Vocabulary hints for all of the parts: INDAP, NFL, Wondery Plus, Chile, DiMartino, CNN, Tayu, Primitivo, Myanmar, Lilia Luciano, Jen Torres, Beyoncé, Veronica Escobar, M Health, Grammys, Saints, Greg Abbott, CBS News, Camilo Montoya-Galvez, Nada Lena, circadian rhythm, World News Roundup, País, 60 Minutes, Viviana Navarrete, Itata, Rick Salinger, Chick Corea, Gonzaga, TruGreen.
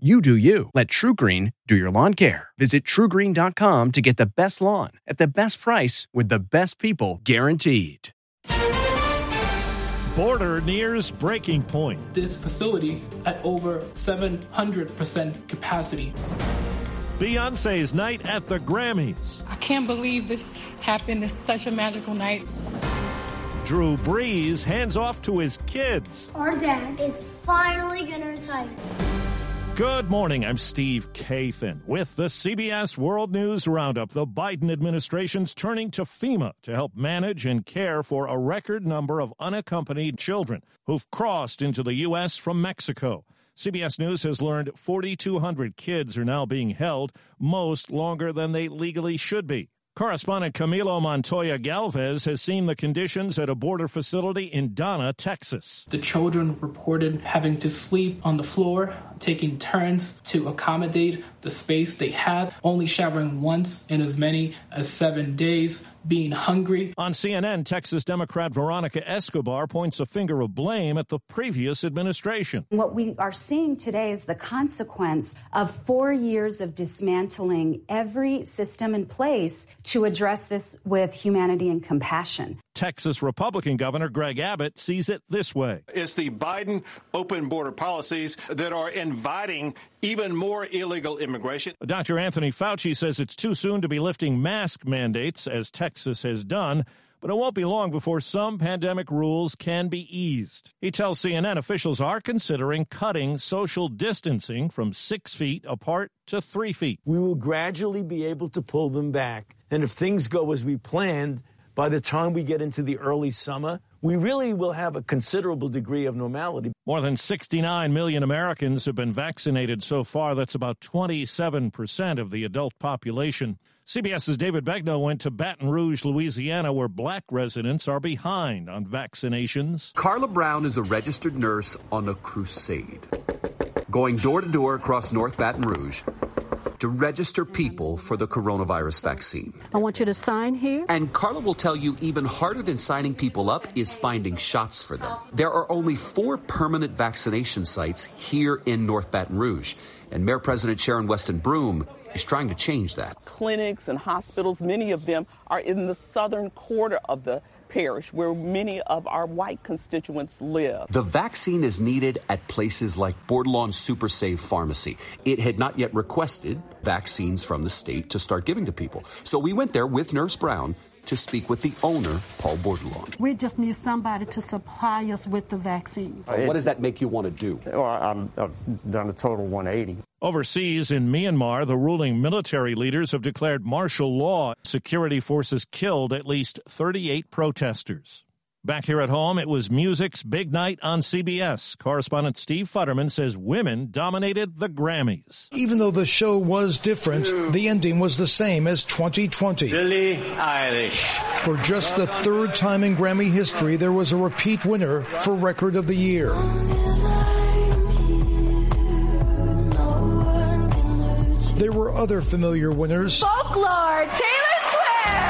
You do you. Let TruGreen do your lawn care. Visit TruGreen.com to get the best lawn at the best price with the best people guaranteed. Border nears breaking point. This facility at over 700% capacity. Beyonce's night at the Grammys. I can't believe this happened. It's such a magical night. Drew Brees hands off to his kids. Our dad is finally going to retire. Good morning, I'm Steve Kathan with the CBS World News Roundup. The Biden administration's turning to FEMA to help manage and care for a record number of unaccompanied children who've crossed into the U.S. from Mexico. CBS News has learned 4,200 kids are now being held, most longer than they legally should be. Correspondent Camilo Montoya-Galvez has seen the conditions at a border facility in Donna, Texas. The children reported having to sleep on the floor, taking turns to accommodate the space they had, only showering once in as many as 7 days, being hungry. On CNN, Texas Democrat Veronica Escobar points a finger of blame at the previous administration. What we are seeing today is the consequence of 4 years of dismantling every system in place to address this with humanity and compassion. Texas Republican Governor Greg Abbott sees it this way. It's the Biden open border policies that are inviting even more illegal immigration. Dr. Anthony Fauci says it's too soon to be lifting mask mandates, as Texas has done, but it won't be long before some pandemic rules can be eased. He tells CNN officials are considering cutting social distancing from 6 feet apart to 3 feet. We will gradually be able to pull them back. And if things go as we planned, by the time we get into the early summer, we really will have a considerable degree of normality. More than 69 million Americans have been vaccinated so far. That's about 27% of the adult population. CBS's David Begnaud went to Baton Rouge, Louisiana, where black residents are behind on vaccinations. Carla Brown is a registered nurse on a crusade, going door to door across North Baton Rouge to register people for the coronavirus vaccine. I want you to sign here. And Carla will tell you even harder than signing people up is finding shots for them. There are only 4 permanent vaccination sites here in North Baton Rouge, and Mayor President Sharon Weston Broome is trying to change that. Clinics and hospitals, many of them are in the southern quarter of the parish where many of our white constituents live. The vaccine is needed at places like Bordelon Super Save Pharmacy. It had not yet requested vaccines from the state to start giving to people. So we went there with Nurse Brown to speak with the owner, Paul Bordelon. We just need somebody to supply us with the vaccine. What does that make you want to do? Well, I've done a total 180. Overseas in Myanmar, the ruling military leaders have declared martial law. Security forces killed at least 38 protesters. Back here at home, it was music's big night on CBS. Correspondent Steve Futterman says women dominated the Grammys. Even though the show was different, the ending was the same as 2020. Billie Eilish. For just the third time in Grammy history, there was a repeat winner for Record of the Year. There were other familiar winners. Folklore,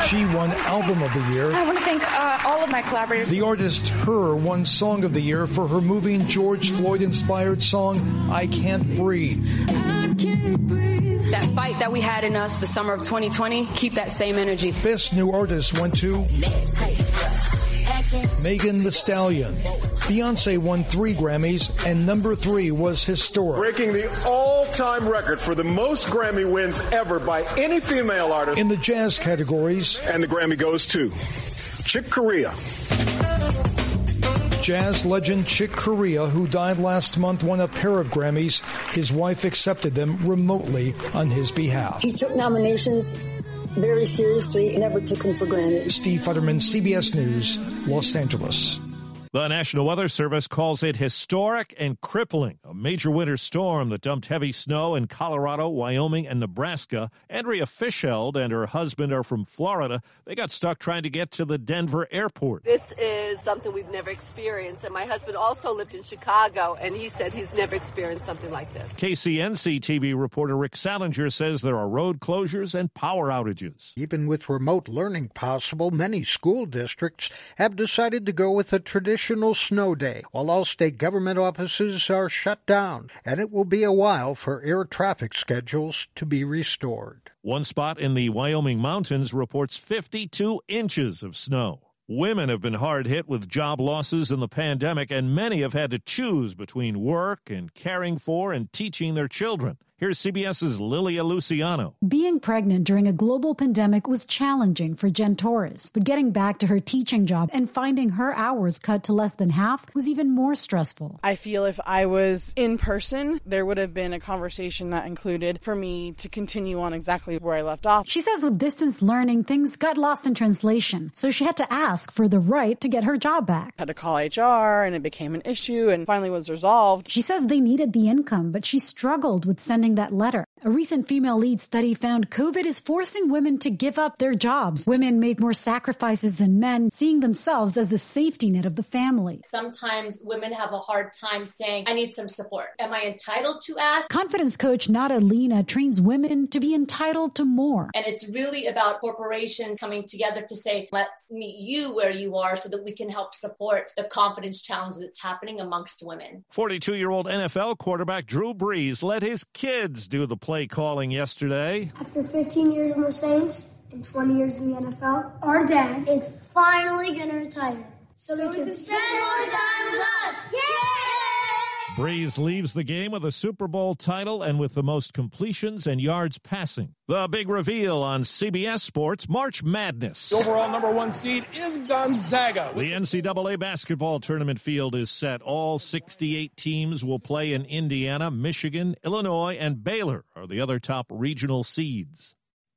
she won Album of the Year. I want to thank all of my collaborators. The artist Her won Song of the Year for her moving George Floyd-inspired song, I Can't Breathe. That fight that we had in us the summer of 2020, keep that same energy. Best New Artist went to Megan Thee Stallion. Beyonce won 3 Grammys, and number 3 was historic. Breaking the all-time record for the most Grammy wins ever by any female artist. In the jazz categories. And the Grammy goes to Chick Corea. Jazz legend Chick Corea, who died last month, won a pair of Grammys. His wife accepted them remotely on his behalf. He took nominations very seriously and never took them for granted. Steve Futterman, CBS News, Los Angeles. The National Weather Service calls it historic and crippling, a major winter storm that dumped heavy snow in Colorado, Wyoming, and Nebraska. Andrea Fisheld and her husband are from Florida. They got stuck trying to get to the Denver airport. This is something we've never experienced, and my husband also lived in Chicago, and he said he's never experienced something like this. KCNC-TV reporter Rick Salinger says there are road closures and power outages. Even with remote learning possible, many school districts have decided to go with a traditional snow day, while all state government offices are shut down, and it will be a while for air traffic schedules to be restored. One spot in the Wyoming mountains reports 52 inches of snow. Women have been hard hit with job losses in the pandemic, and many have had to choose between work and caring for and teaching their children. Here's CBS's Lilia Luciano. Being pregnant during a global pandemic was challenging for Jen Torres, but getting back to her teaching job and finding her hours cut to less than half was even more stressful. I feel if I was in person, there would have been a conversation that included for me to continue on exactly where I left off. She says with distance learning, things got lost in translation, so she had to ask for the right to get her job back. I had to call HR, and it became an issue and finally was resolved. She says they needed the income, but she struggled with sending that letter. A recent female-led study found COVID is forcing women to give up their jobs. Women made more sacrifices than men, seeing themselves as the safety net of the family. Sometimes women have a hard time saying, I need some support. Am I entitled to ask? Confidence coach Nada Lena trains women to be entitled to more. And it's really about corporations coming together to say, let's meet you where you are so that we can help support the confidence challenge that's happening amongst women. 42-year-old NFL quarterback Drew Brees let his kids do the play calling yesterday. After 15 years in the Saints and 20 years in the NFL, our dad is finally going to retire so we can spend more time with us. Yeah! Brees leaves the game with a Super Bowl title and with the most completions and yards passing. The big reveal on CBS Sports March Madness. The overall number one seed is Gonzaga. The NCAA basketball tournament field is set. All 68 teams will play in Indiana, Michigan, Illinois, and Baylor are the other top regional seeds.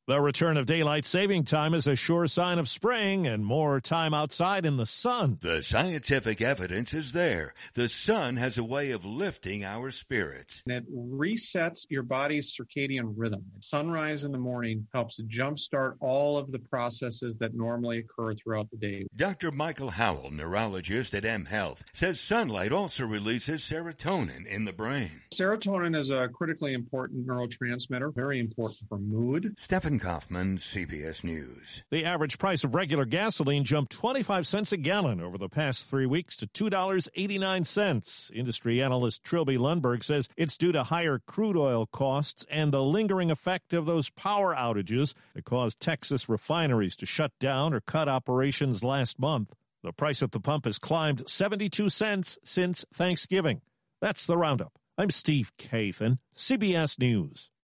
The return of daylight saving time is a sure sign of spring and more time outside in the sun. The scientific evidence is there. The sun has a way of lifting our spirits. And it resets your body's circadian rhythm. Sunrise in the morning helps jumpstart all of the processes that normally occur throughout the day. Dr. Michael Howell, neurologist at M Health, says sunlight also releases serotonin in the brain. Serotonin is a critically important neurotransmitter, very important for mood. Stephen Kaufman, CBS News. The average price of regular gasoline jumped 25 cents a gallon over the past 3 weeks to $2.89. Industry analyst Trilby Lundberg says it's due to higher crude oil costs and the lingering effect of those power outages that caused Texas refineries to shut down or cut operations last month. The price at the pump has climbed 72 cents since Thanksgiving. That's the Roundup. I'm Steve Kathan, CBS News.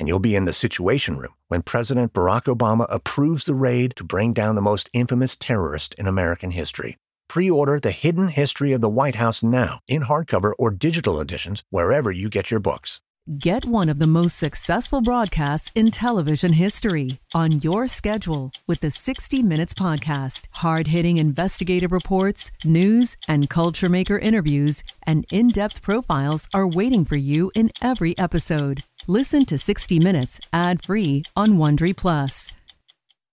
And you'll be in the Situation Room when President Barack Obama approves the raid to bring down the most infamous terrorist in American history. Pre-order The Hidden History of the White House now in hardcover or digital editions wherever you get your books. Get one of the most successful broadcasts in television history on your schedule with the 60 Minutes podcast. Hard-hitting investigative reports, news, and culture-maker interviews, and in-depth profiles are waiting for you in every episode. Listen to 60 Minutes ad-free on Wondery Plus.